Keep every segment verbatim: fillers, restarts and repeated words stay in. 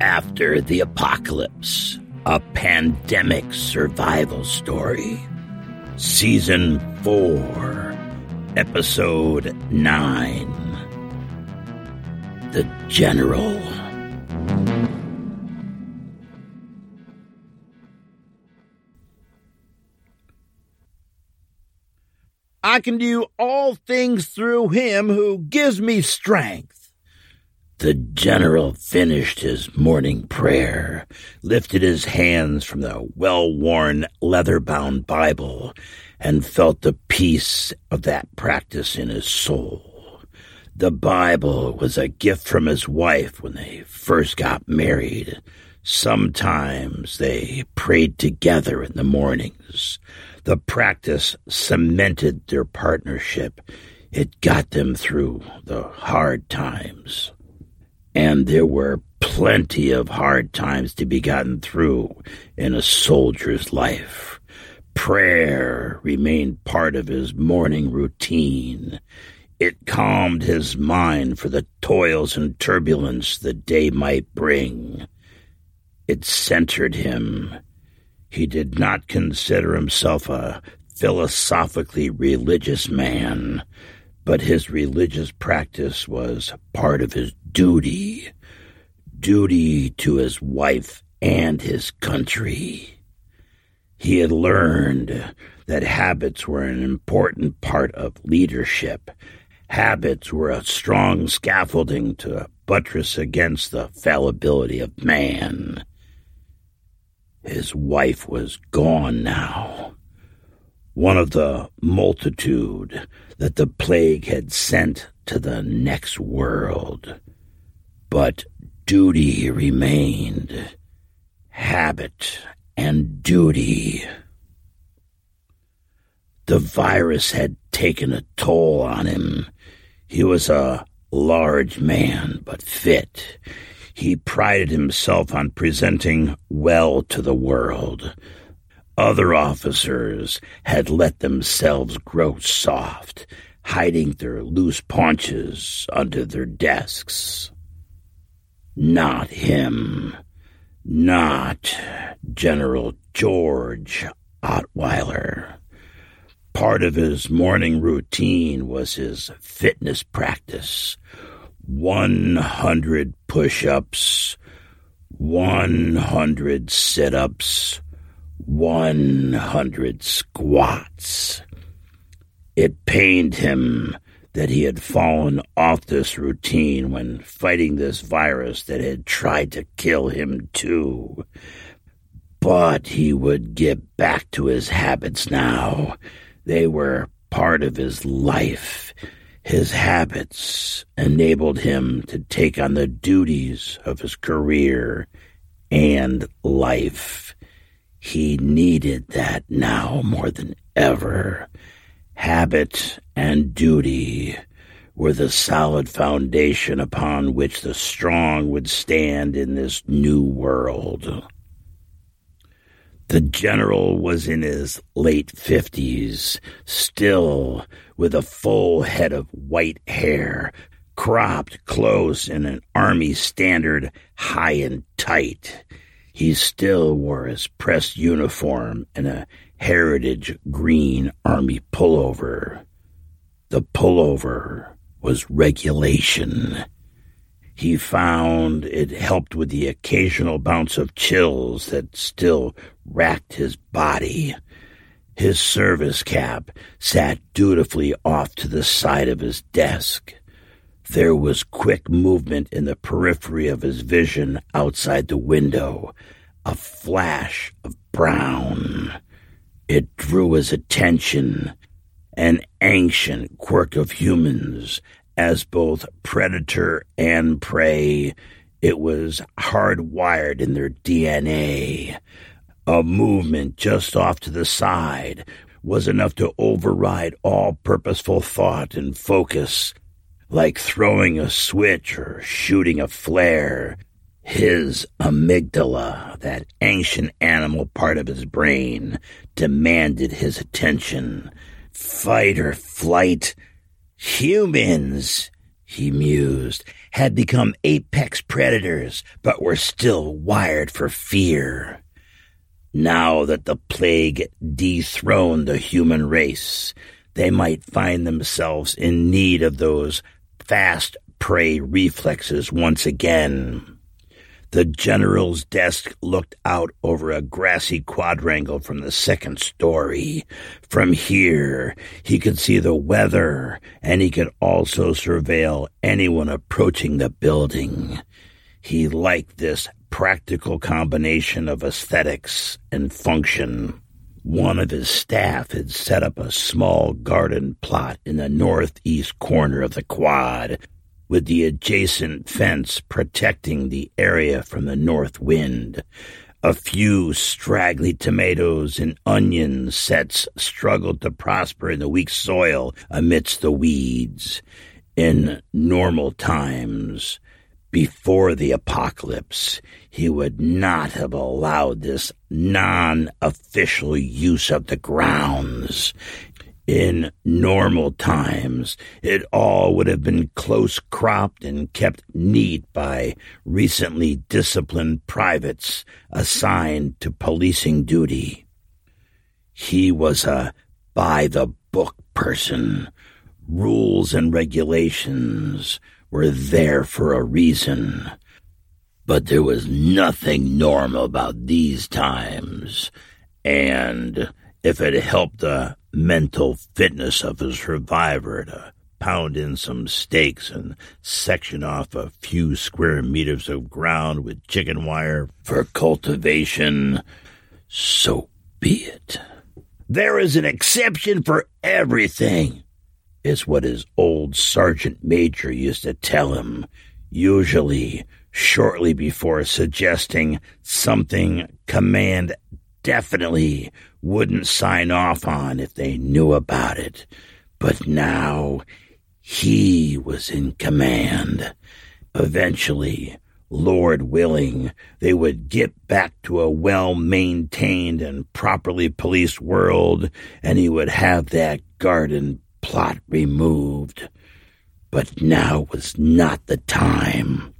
After the Apocalypse, a pandemic survival story. Season four, Episode nine. The General. I can do all things through him who gives me strength. The general finished his morning prayer, lifted his hands from the well-worn, leather-bound Bible, and felt the peace of that practice in his soul. The Bible was a gift from his wife when they first got married. Sometimes they prayed together in the mornings. The practice cemented their partnership. It got them through the hard times. And there were plenty of hard times to be gotten through in a soldier's life. Prayer remained part of his morning routine. It calmed his mind for the toils and turbulence the day might bring. It centered him. He did not consider himself a philosophically religious man, but his religious practice was part of his duty, duty to his wife and his country. He had learned that habits were an important part of leadership. Habits were a strong scaffolding to buttress against the fallibility of man. His wife was gone now. One of the multitude that the plague had sent to the next world. But duty remained. Habit and duty. The virus had taken a toll on him. He was a large man, but fit. He prided himself on presenting well to the world. Other officers had let themselves grow soft, hiding their loose paunches under their desks. Not him. Not General George Ottweiler. Part of his morning routine was his fitness practice. one hundred push-ups, one hundred sit-ups, one hundred squats. It pained him that he had fallen off this routine when fighting this virus that had tried to kill him too. But he would get back to his habits now. They were part of his life. His habits enabled him to take on the duties of his career and life. He needed that now more than ever. Habit and duty were the solid foundation upon which the strong would stand in this new world. The general was in his late fifties, still with a full head of white hair, cropped close in an army standard high and tight. He still wore his pressed uniform and a heritage green army pullover. The pullover was regulation. He found it helped with the occasional bounce of chills that still racked his body. His service cap sat dutifully off to the side of his desk. There was quick movement in the periphery of his vision outside the window, a flash of brown. It drew his attention. an ancient quirk of humans. As both predator and prey, it was hardwired in their D N A. A movement just off to the side was enough to override all purposeful thought and focus, like throwing a switch or shooting a flare. His amygdala, that ancient animal part of his brain, demanded his attention. Fight or flight. Humans, he mused, had become apex predators, but were still wired for fear. Now that the plague dethroned the human race, they might find themselves in need of those fast prey reflexes once again. The general's desk looked out over a grassy quadrangle from the second story. From here, he could see the weather, and he could also surveil anyone approaching the building. He liked this practical combination of aesthetics and function. One of his staff had set up a small garden plot in the northeast corner of the quad, with the adjacent fence protecting the area from the north wind. A few straggly tomatoes and onion sets struggled to prosper in the weak soil amidst the weeds. In normal times, before the apocalypse, he would not have allowed this non-official use of the grounds. In normal times, it all would have been close-cropped and kept neat by recently disciplined privates assigned to policing duty. He was a by-the-book person. Rules and regulations were there for a reason. But there was nothing normal about these times, and if it helped the mental fitness of a survivor to pound in some stakes and section off a few square meters of ground with chicken wire for cultivation, so be it. There is an exception for everything, is what his old sergeant major used to tell him, usually shortly before suggesting something command definitely wouldn't sign off on if they knew about it. But now he was in command. Eventually, Lord willing, they would get back to a well-maintained and properly policed world, and he would have that garden plot removed. But now was not the time.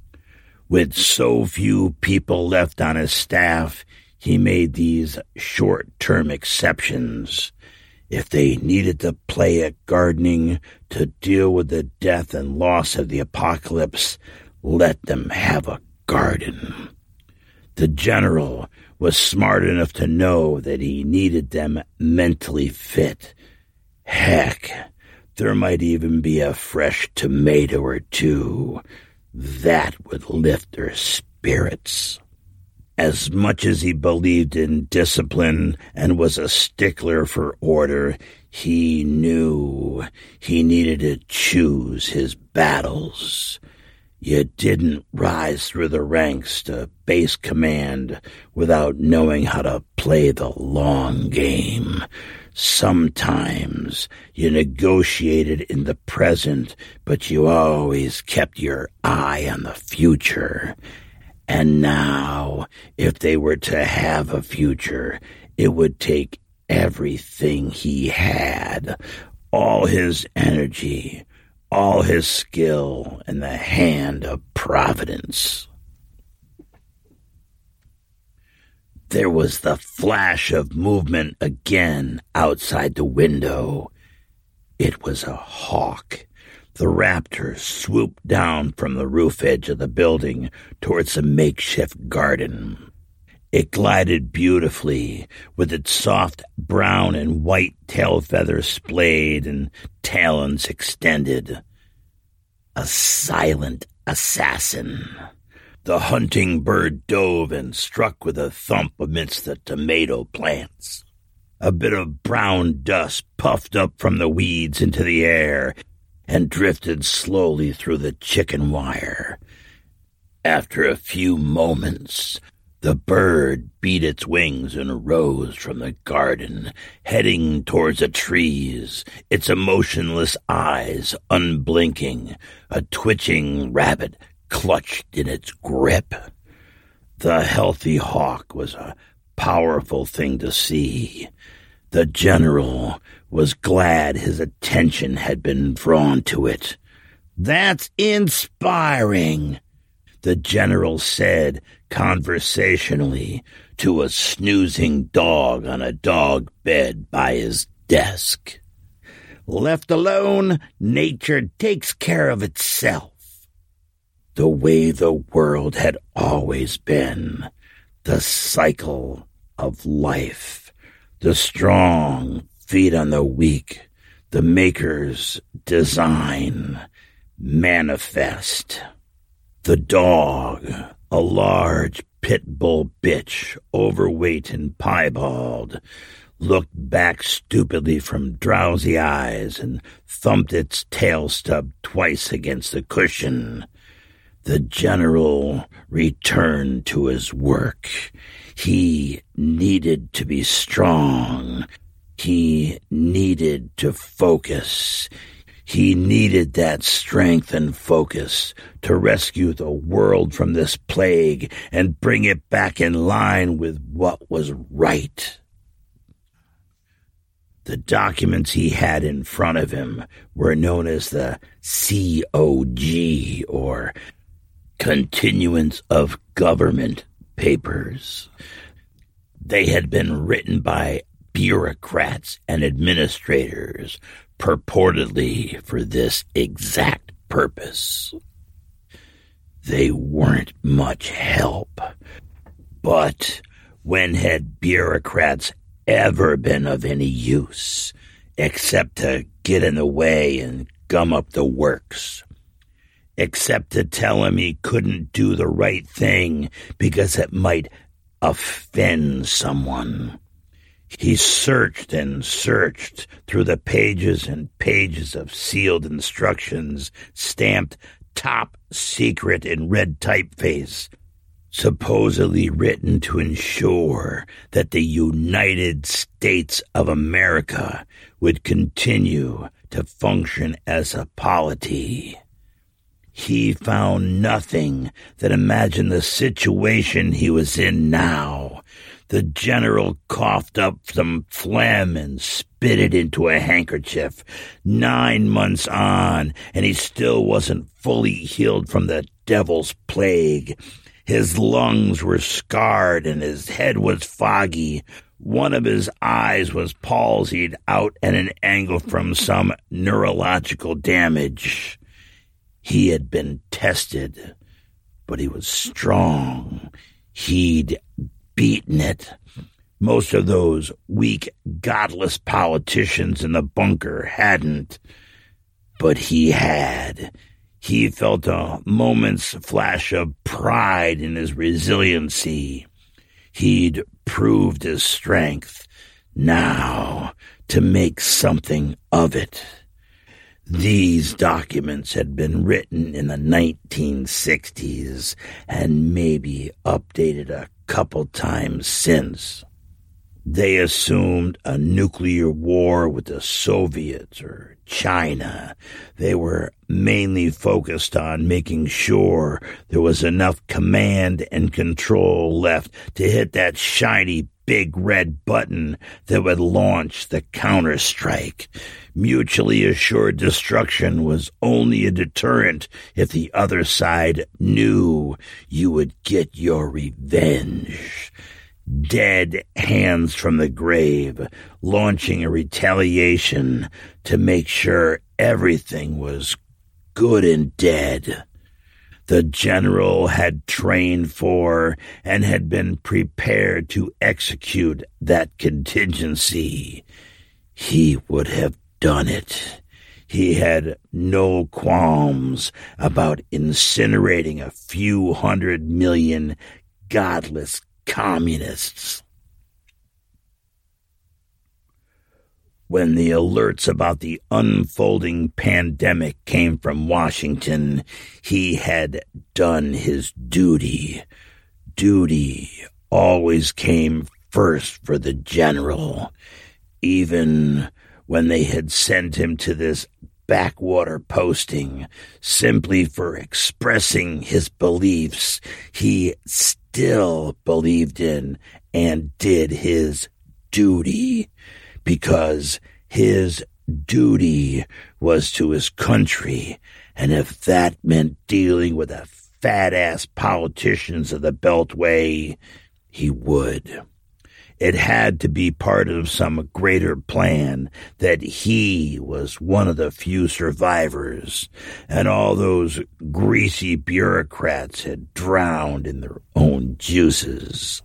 With so few people left on his staff, he made these short-term exceptions. If they needed to play at gardening to deal with the death and loss of the apocalypse, let them have a garden. The general was smart enough to know that he needed them mentally fit. Heck, there might even be a fresh tomato or two. That would lift their spirits. As much as he believed in discipline and was a stickler for order, he knew he needed to choose his battles. You didn't rise through the ranks to base command without knowing how to play the long game. Sometimes you negotiated in the present, but you always kept your eye on the future. And now, if they were to have a future, it would take everything he had, all his energy, all his skill, and the hand of Providence. There was the flash of movement again outside the window. It was a hawk. The raptor swooped down from the roof edge of the building towards the makeshift garden. It glided beautifully, with its soft brown and white tail feathers splayed and talons extended. A silent assassin. The hunting bird dove and struck with a thump amidst the tomato plants. a bit of brown dust puffed up from the weeds into the air and drifted slowly through the chicken wire. After a few moments, the bird beat its wings and rose from the garden, heading towards the trees, its emotionless eyes unblinking, a twitching rabbit clutched in its grip. The healthy hawk was a powerful thing to see. The general was glad his attention had been drawn to it. "That's inspiring," the general said conversationally to a snoozing dog on a dog bed by his desk. "Left alone, nature takes care of itself." The way the world had always been, the cycle of life, the strong feed on the weak, the maker's design manifest. The dog, a large pit bull bitch, overweight and piebald, looked back stupidly from drowsy eyes and thumped its tail stub twice against the cushion. The general returned to his work. He needed to be strong. He needed to focus. He needed that strength and focus to rescue the world from this plague and bring it back in line with what was right. The documents he had in front of him were known as the C O G, or Continuance of Government Papers. They had been written by bureaucrats and administrators, purportedly for this exact purpose. They weren't much help. But when had bureaucrats ever been of any use, except to get in the way and gum up the works? Except to tell him he couldn't do the right thing because it might offend someone? He searched and searched through the pages and pages of sealed instructions stamped "Top Secret" in red typeface, supposedly written to ensure that the United States of America would continue to function as a polity. He found nothing that imagined the situation he was in now. The general coughed up some phlegm and spit it into a handkerchief. Nine months on, and he still wasn't fully healed from the devil's plague. His lungs were scarred and his head was foggy. One of his eyes was palsied out at an angle from some neurological damage. He had been tested, but he was strong. He'd beaten it. Most of those weak, godless politicians in the bunker hadn't, but he had. He felt a moment's flash of pride in his resiliency. He'd proved his strength. Now, to make something of it. These documents had been written in the nineteen sixties and maybe updated a couple times since. They assumed a nuclear war with the Soviets or China. They were mainly focused on making sure there was enough command and control left to hit that shiny big red button that would launch the counterstrike. Mutually assured destruction was only a deterrent if the other side knew you would get your revenge. Dead hands from the grave, launching a retaliation to make sure everything was good and dead. The general had trained for and had been prepared to execute that contingency. He would have done it. He had no qualms about incinerating a few hundred million godless communists. when the alerts about the unfolding pandemic came from Washington, he had done his duty. Duty always came first for the general, even when they had sent him to this backwater posting simply for expressing his beliefs he still believed in and did his duty, because his duty was to his country, and if that meant dealing with the fat-ass politicians of the Beltway, he would. It had to be part of some greater plan that he was one of the few survivors, and all those greasy bureaucrats had drowned in their own juices.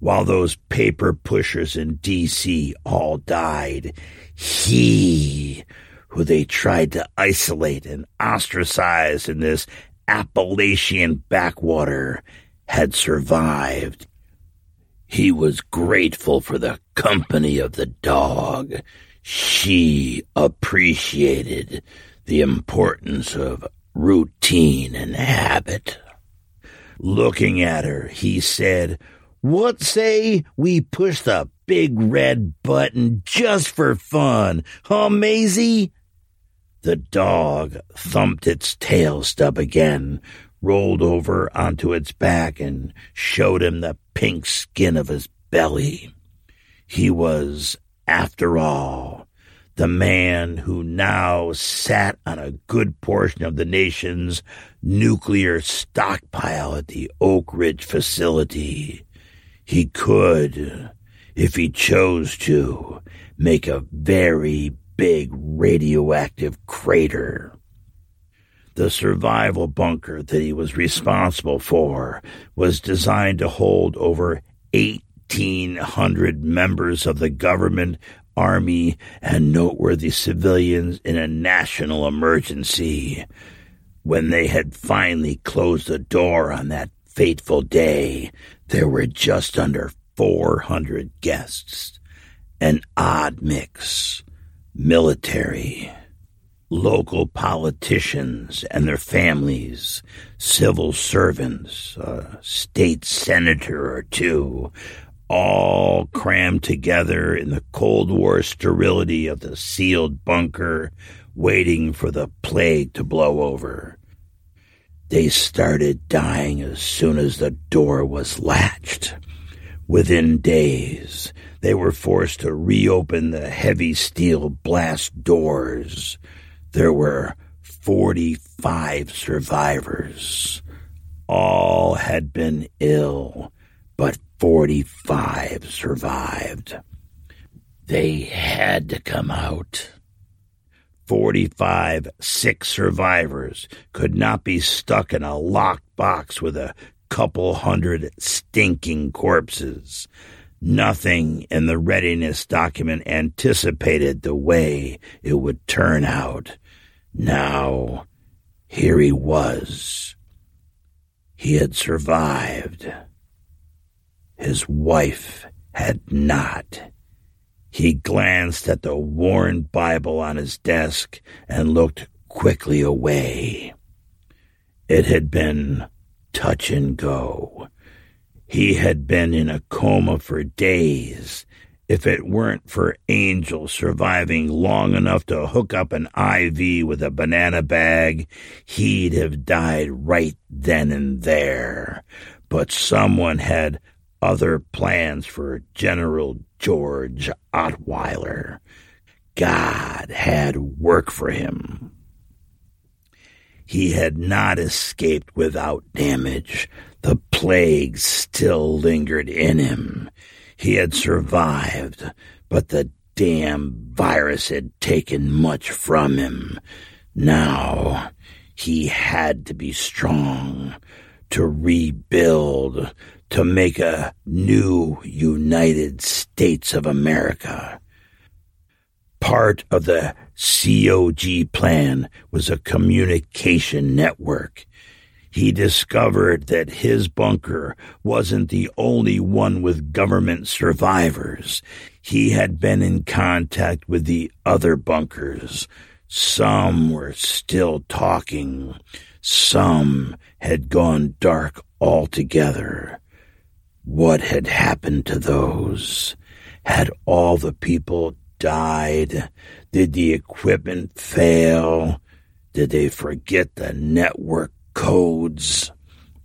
While those paper pushers in D C all died, he, who they tried to isolate and ostracize in this Appalachian backwater, had survived. He was grateful for the company of the dog. She appreciated the importance of routine and habit. Looking at her, he said, "What say we push the big red button just for fun, huh, Maisie?" The dog thumped its tail stub again, rolled over onto its back, and showed him the pink skin of his belly. He was, after all, the man who now sat on a good portion of the nation's nuclear stockpile at the Oak Ridge facility. He could, if he chose to, make a very big radioactive crater. The survival bunker that he was responsible for was designed to hold over eighteen hundred members of the government, army, and noteworthy civilians in a national emergency. When they had finally closed the door on that fateful day, there were just under four hundred guests. An odd mix. Military, local politicians and their families, civil servants, a state senator or two, all crammed together in the Cold War sterility of the sealed bunker, waiting for the plague to blow over. They started dying as soon as the door was latched. Within days, they were forced to reopen the heavy steel blast doors. There were forty-five survivors. All had been ill, but forty-five survived. They had to come out. Forty-five sick survivors could not be stuck in a locked box with a couple hundred stinking corpses. Nothing in the readiness document anticipated the way it would turn out. Now, here he was. He had survived. His wife had not. He glanced at the worn Bible on his desk and looked quickly away. It had been touch and go. He had been in a coma for days. If it weren't for Angel surviving long enough to hook up an I V with a banana bag, he'd have died right then and there. But someone had other plans for General George Ottweiler. God had work for him. He had not escaped without damage. The plague still lingered in him. He had survived, but the damn virus had taken much from him. Now he had to be strong, to rebuild, to make a new United States of America. Part of the C O G plan was a communication network. He discovered that his bunker wasn't the only one with government survivors. He had been in contact with the other bunkers. Some were still talking. Some had gone dark altogether. What had happened to those? Had all the people died? Did the equipment fail? Did they forget the network codes?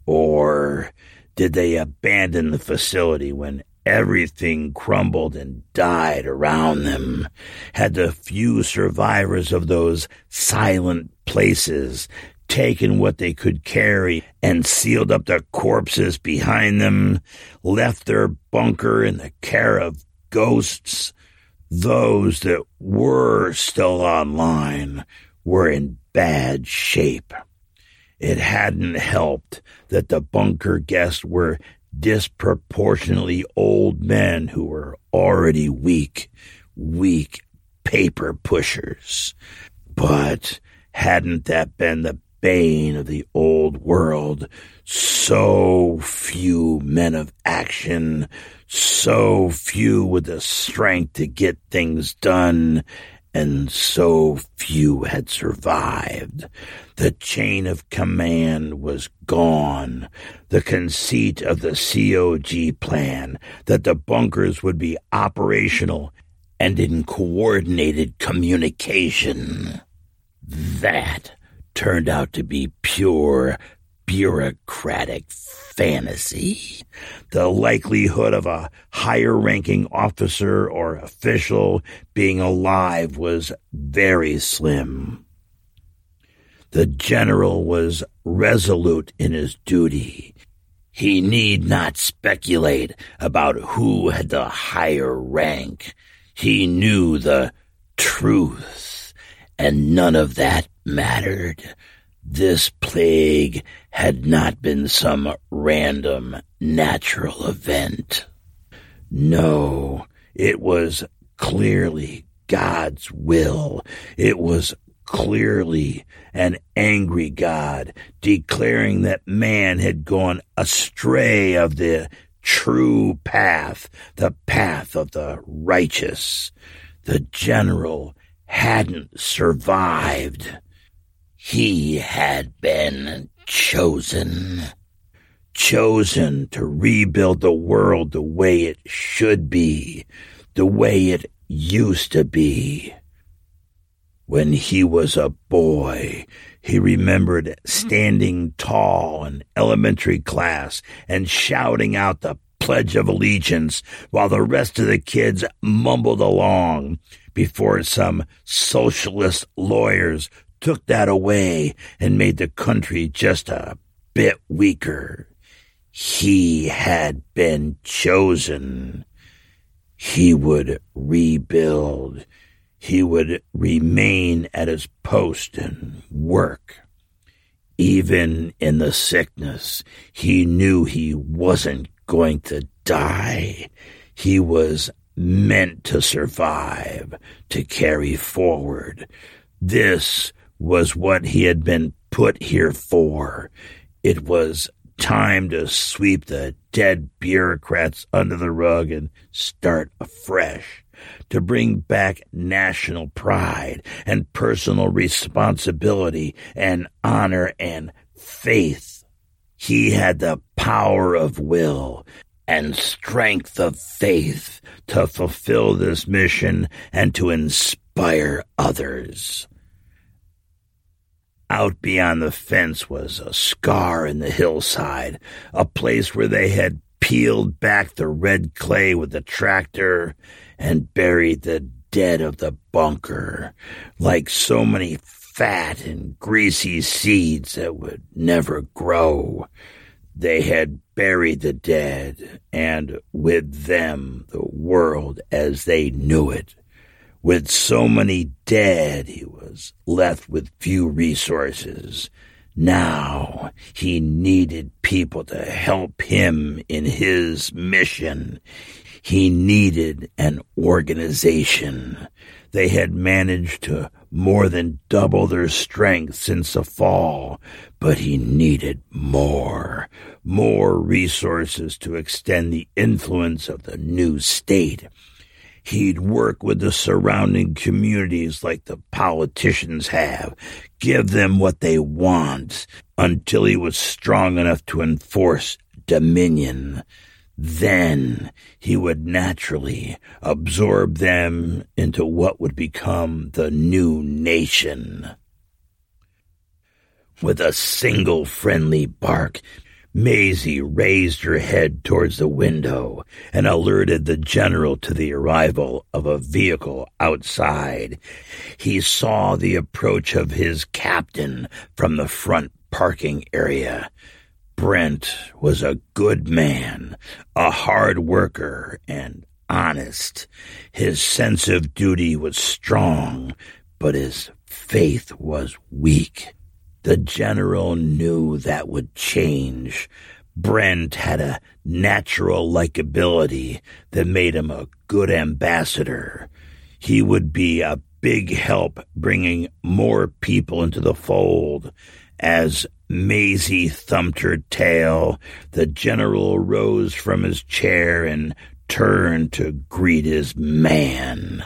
Or did they abandon the facility when everything crumbled and died around them? Had the few survivors of those silent places taken what they could carry and sealed up the corpses behind them, left their bunker in the care of ghosts? Those that were still online were in bad shape. It hadn't helped that the bunker guests were disproportionately old men who were already weak, weak paper pushers. But hadn't that been the bane of the old world? So few men of action, so few with the strength to get things done, and so few had survived. The chain of command was gone. The conceit of the C O G plan that the bunkers would be operational and in coordinated communication, that turned out to be pure bureaucratic fantasy. The likelihood of a higher-ranking officer or official being alive was very slim. The general was resolute in his duty. He need not speculate about who had the higher rank. He knew the truth, and none of that mattered. This plague had not been some random natural event. No, it was clearly God's will. It was clearly an angry God declaring that man had gone astray of the true path, the path of the righteous. The general hadn't survived. He had been chosen, chosen to rebuild the world the way it should be, the way it used to be. When he was a boy, he remembered standing tall in elementary class and shouting out the Pledge of Allegiance while the rest of the kids mumbled along before some socialist lawyers took that away and made the country just a bit weaker. He had been chosen. He would rebuild. He would remain at his post and work. Even in the sickness, he knew he wasn't going to die. He was meant to survive, to carry forward. This was what he had been put here for. It was time to sweep the dead bureaucrats under the rug and start afresh, to bring back national pride and personal responsibility and honor and faith. He had the power of will and strength of faith to fulfill this mission and to inspire others. Out beyond the fence was a scar in the hillside, a place where they had peeled back the red clay with the tractor and buried the dead of the bunker, like so many fat and greasy seeds that would never grow. They had buried the dead, and with them the world as they knew it. With so many dead, he was left with few resources. Now he needed people to help him in his mission. He needed an organization. They had managed to more than double their strength since the fall, but he needed more, more resources to extend the influence of the new state. He'd work with the surrounding communities like the politicians have, give them what they want, until he was strong enough to enforce dominion. Then he would naturally absorb them into what would become the new nation. With a single friendly bark, Maisie raised her head towards the window and alerted the general to the arrival of a vehicle outside. He saw the approach of his captain from the front parking area. Brent was a good man, a hard worker, and honest. His sense of duty was strong, but his faith was weak. The general knew that would change. Brent had a natural likability that made him a good ambassador. He would be a big help bringing more people into the fold. As Maisie thumped her tail, the general rose from his chair and turned to greet his man.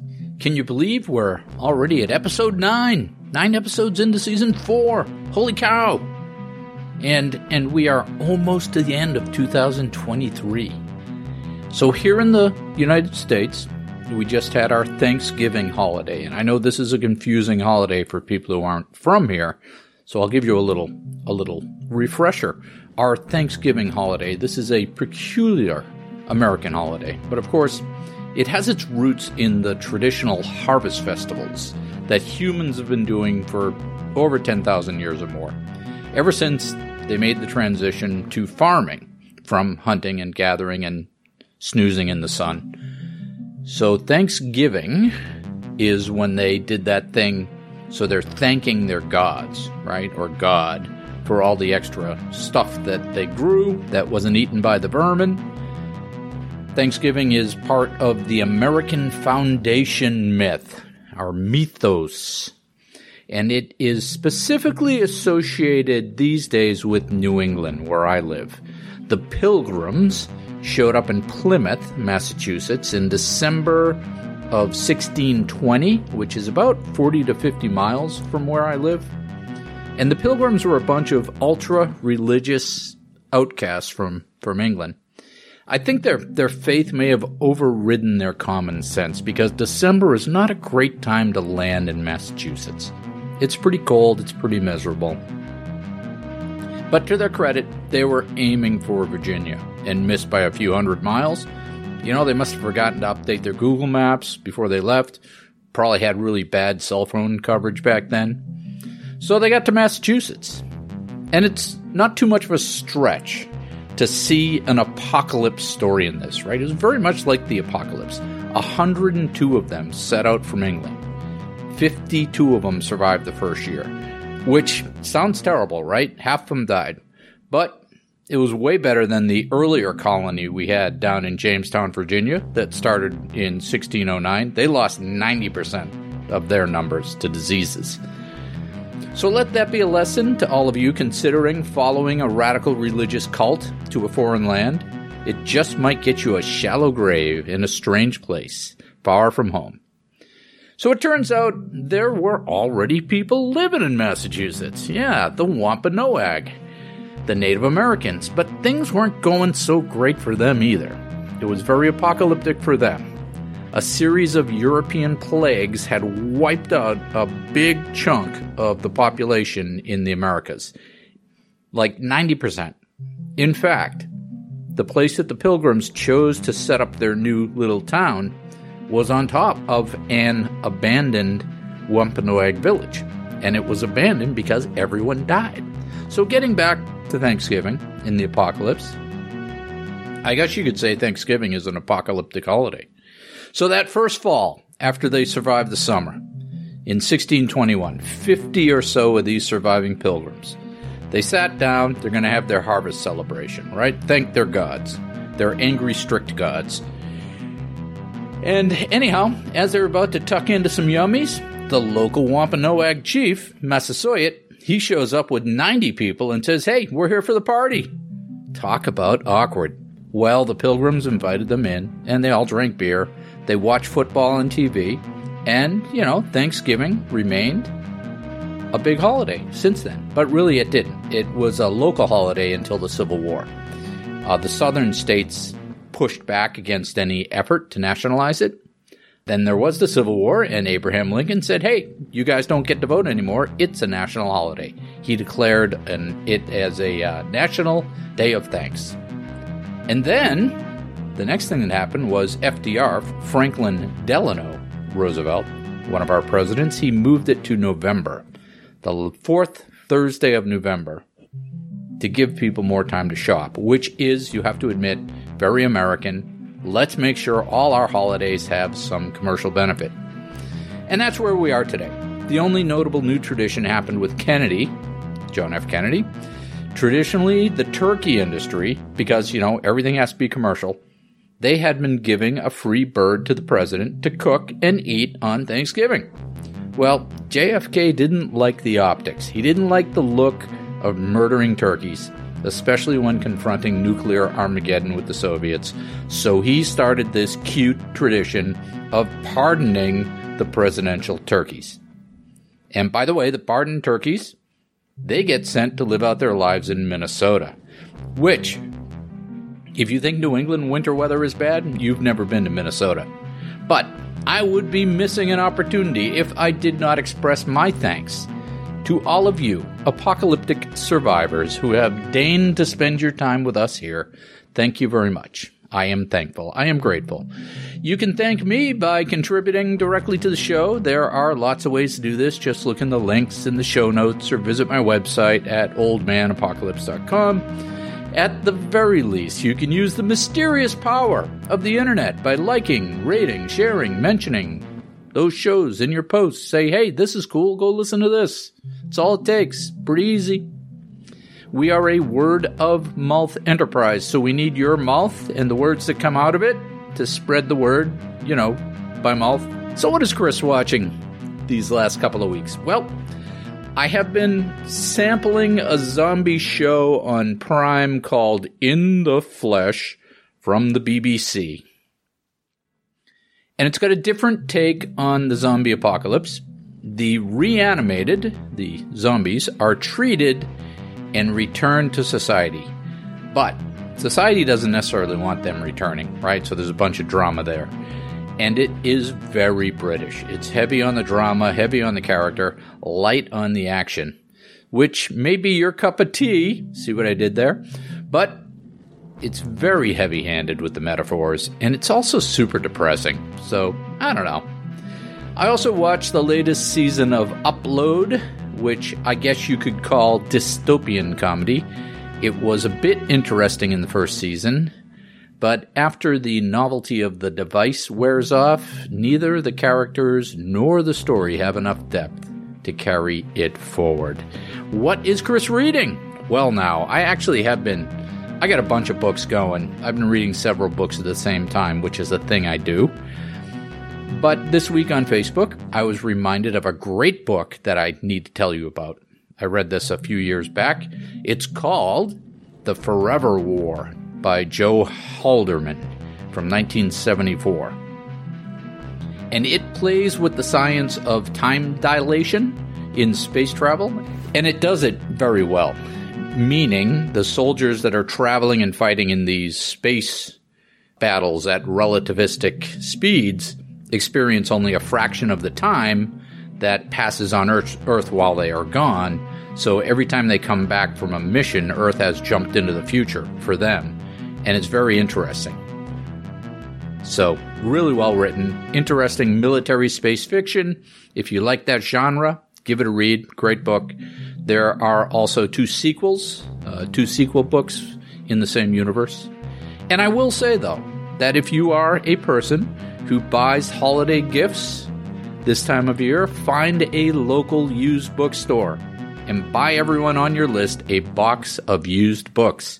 Can you believe we're already at episode nine? Nine episodes into season four. Holy cow. And and we are almost to the end of two thousand twenty-three. So here in the United States, we just had our Thanksgiving holiday. And I know this is a confusing holiday for people who aren't from here. So I'll give you a little a little refresher. Our Thanksgiving holiday, this is a peculiar American holiday. But of course, it has its roots in the traditional harvest festivals that humans have been doing for over ten thousand years or more, ever since they made the transition to farming from hunting and gathering and snoozing in the sun. So Thanksgiving is when they did that thing, so they're thanking their gods, right, or God, for all the extra stuff that they grew that wasn't eaten by the vermin. Thanksgiving is part of the American foundation myth, our mythos, and it is specifically associated these days with New England, where I live. The Pilgrims showed up in Plymouth, Massachusetts, in December of sixteen twenty, which is about forty to fifty miles from where I live. And the Pilgrims were a bunch of ultra-religious outcasts from, from England. I think their their faith may have overridden their common sense, because December is not a great time to land in Massachusetts. It's pretty cold, it's pretty miserable. But to their credit, they were aiming for Virginia and missed by a few hundred miles. You know, they must have forgotten to update their Google Maps before they left. Probably had really bad cell phone coverage back then. So they got to Massachusetts. And it's not too much of a stretch to see an apocalypse story in this, right? It was very much like the apocalypse. one hundred two of them set out from England. fifty-two of them survived the first year, which sounds terrible, right? Half of them died. But It was way better than the earlier colony we had down in Jamestown, Virginia, that started in sixteen oh nine. They lost ninety percent of their numbers to diseases. So let that be a lesson to all of you considering following a radical religious cult to a foreign land. It just might get you a shallow grave in a strange place, far from home. So it turns out there were already people living in Massachusetts. Yeah, the Wampanoag, the Native Americans. But things weren't going so great for them either. It was very apocalyptic for them. A series of European plagues had wiped out a big chunk of the population in the Americas, like ninety percent. In fact, the place that the Pilgrims chose to set up their new little town was on top of an abandoned Wampanoag village, and it was abandoned because everyone died. So getting back to Thanksgiving in the apocalypse, I guess you could say Thanksgiving is an apocalyptic holiday. So that first fall, after they survived the summer, in sixteen twenty-one, fifty or so of these surviving pilgrims, they sat down, they're going to have their harvest celebration, right? Thank their gods, their angry, strict gods. And anyhow, as they were about to tuck into some yummies, the local Wampanoag chief, Massasoit, he shows up with ninety people and says, hey, we're here for the party. Talk about awkward. Well, the pilgrims invited them in, and they all drank beer. They watched football on T V, and, you know, Thanksgiving remained a big holiday since then. But really it didn't. It was a local holiday until the Civil War. Uh, the southern states pushed back against any effort to nationalize it. Then there was the Civil War, and Abraham Lincoln said, hey, you guys don't get to vote anymore. It's a national holiday. He declared an, it as a uh, national day of thanks. And then the next thing that happened was F D R, Franklin Delano Roosevelt, one of our presidents, he moved it to November, the fourth Thursday of November, to give people more time to shop, which is, you have to admit, very American. Let's make sure all our holidays have some commercial benefit. And that's where we are today. The only notable new tradition happened with Kennedy, John F. Kennedy. Traditionally, the turkey industry, because, you know, everything has to be commercial, they had been giving a free bird to the president to cook and eat on Thanksgiving. Well, J F K didn't like the optics. He didn't like the look of murdering turkeys, especially when confronting nuclear Armageddon with the Soviets. So he started this cute tradition of pardoning the presidential turkeys. And by the way, the pardoned turkeys, they get sent to live out their lives in Minnesota, which, if you think New England winter weather is bad, you've never been to Minnesota. But I would be missing an opportunity if I did not express my thanks to all of you apocalyptic survivors who have deigned to spend your time with us here. Thank you very much. I am thankful. I am grateful. You can thank me by contributing directly to the show. There are lots of ways to do this. Just look in the links in the show notes or visit my website at old man apocalypse dot com. At the very least, you can use the mysterious power of the internet by liking, rating, sharing, mentioning those shows in your posts. Say, hey, this is cool. Go listen to this. It's all it takes. Pretty easy. We are a word-of-mouth enterprise, so we need your mouth and the words that come out of it to spread the word, you know, by mouth. So what is Chris watching these last couple of weeks? Well, I have been sampling a zombie show on Prime called In the Flesh from the B B C. And it's got a different take on the zombie apocalypse. The reanimated, the zombies, are treated and returned to society. But society doesn't necessarily want them returning, right? So there's a bunch of drama there. And it is very British. It's heavy on the drama, heavy on the character, light on the action, which may be your cup of tea. See what I did there? But it's very heavy-handed with the metaphors, and it's also super depressing. So, I don't know. I also watched the latest season of Upload, which I guess you could call dystopian comedy. It was a bit interesting in the first season, but after the novelty of the device wears off, neither the characters nor the story have enough depth to carry it forward. What is Chris reading? Well, now, I actually have been I got a bunch of books going. I've been reading several books at the same time, which is a thing I do. But this week on Facebook, I was reminded of a great book that I need to tell you about. I read this a few years back. It's called The Forever War by Joe Haldeman from nineteen seventy-four. And it plays with the science of time dilation in space travel, and it does it very well. Meaning, the soldiers that are traveling and fighting in these space battles at relativistic speeds experience only a fraction of the time that passes on Earth, Earth while they are gone. So every time they come back from a mission, Earth has jumped into the future for them. And it's very interesting. So, really well written, interesting military space fiction. If you like that genre, give it a read. Great book. There are also two sequels, uh, two sequel books in the same universe. And I will say, though, that if you are a person who buys holiday gifts this time of year, find a local used bookstore and buy everyone on your list a box of used books.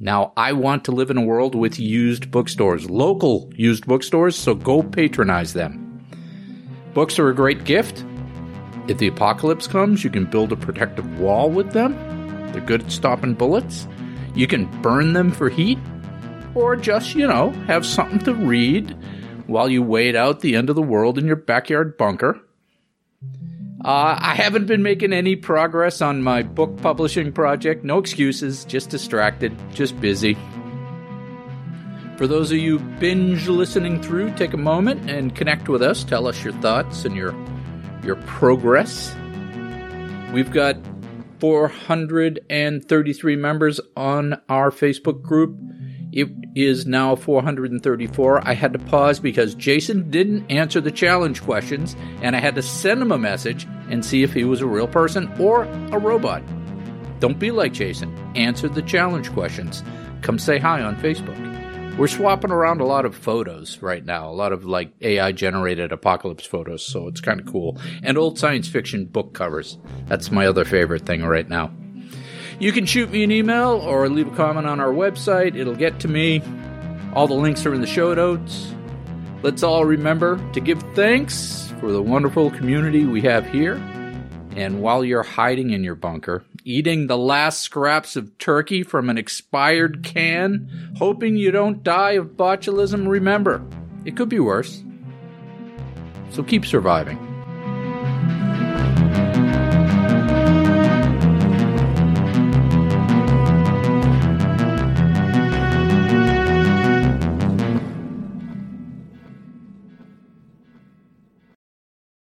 Now, I want to live in a world with used bookstores, local used bookstores, so go patronize them. Books are a great gift. If the apocalypse comes, you can build a protective wall with them. They're good at stopping bullets. You can burn them for heat. Or just, you know, have something to read while you wait out the end of the world in your backyard bunker. Uh, I haven't been making any progress on my book publishing project. No excuses, just distracted, just busy. For those of you binge listening through, take a moment and connect with us. Tell us your thoughts and your... your progress. We've got four hundred thirty-three members on our Facebook group. It is now four hundred thirty-four. I had to pause because Jason didn't answer the challenge questions, and I had to send him a message and see if he was a real person or a robot. Don't be like Jason. Answer the challenge questions. Come say hi on Facebook. We're swapping around a lot of photos right now, a lot of like A I-generated apocalypse photos, so it's kind of cool. And old science fiction book covers. That's my other favorite thing right now. You can shoot me an email or leave a comment on our website. It'll get to me. All the links are in the show notes. Let's all remember to give thanks for the wonderful community we have here. And while you're hiding in your bunker, eating the last scraps of turkey from an expired can, hoping you don't die of botulism, remember, it could be worse. So keep surviving.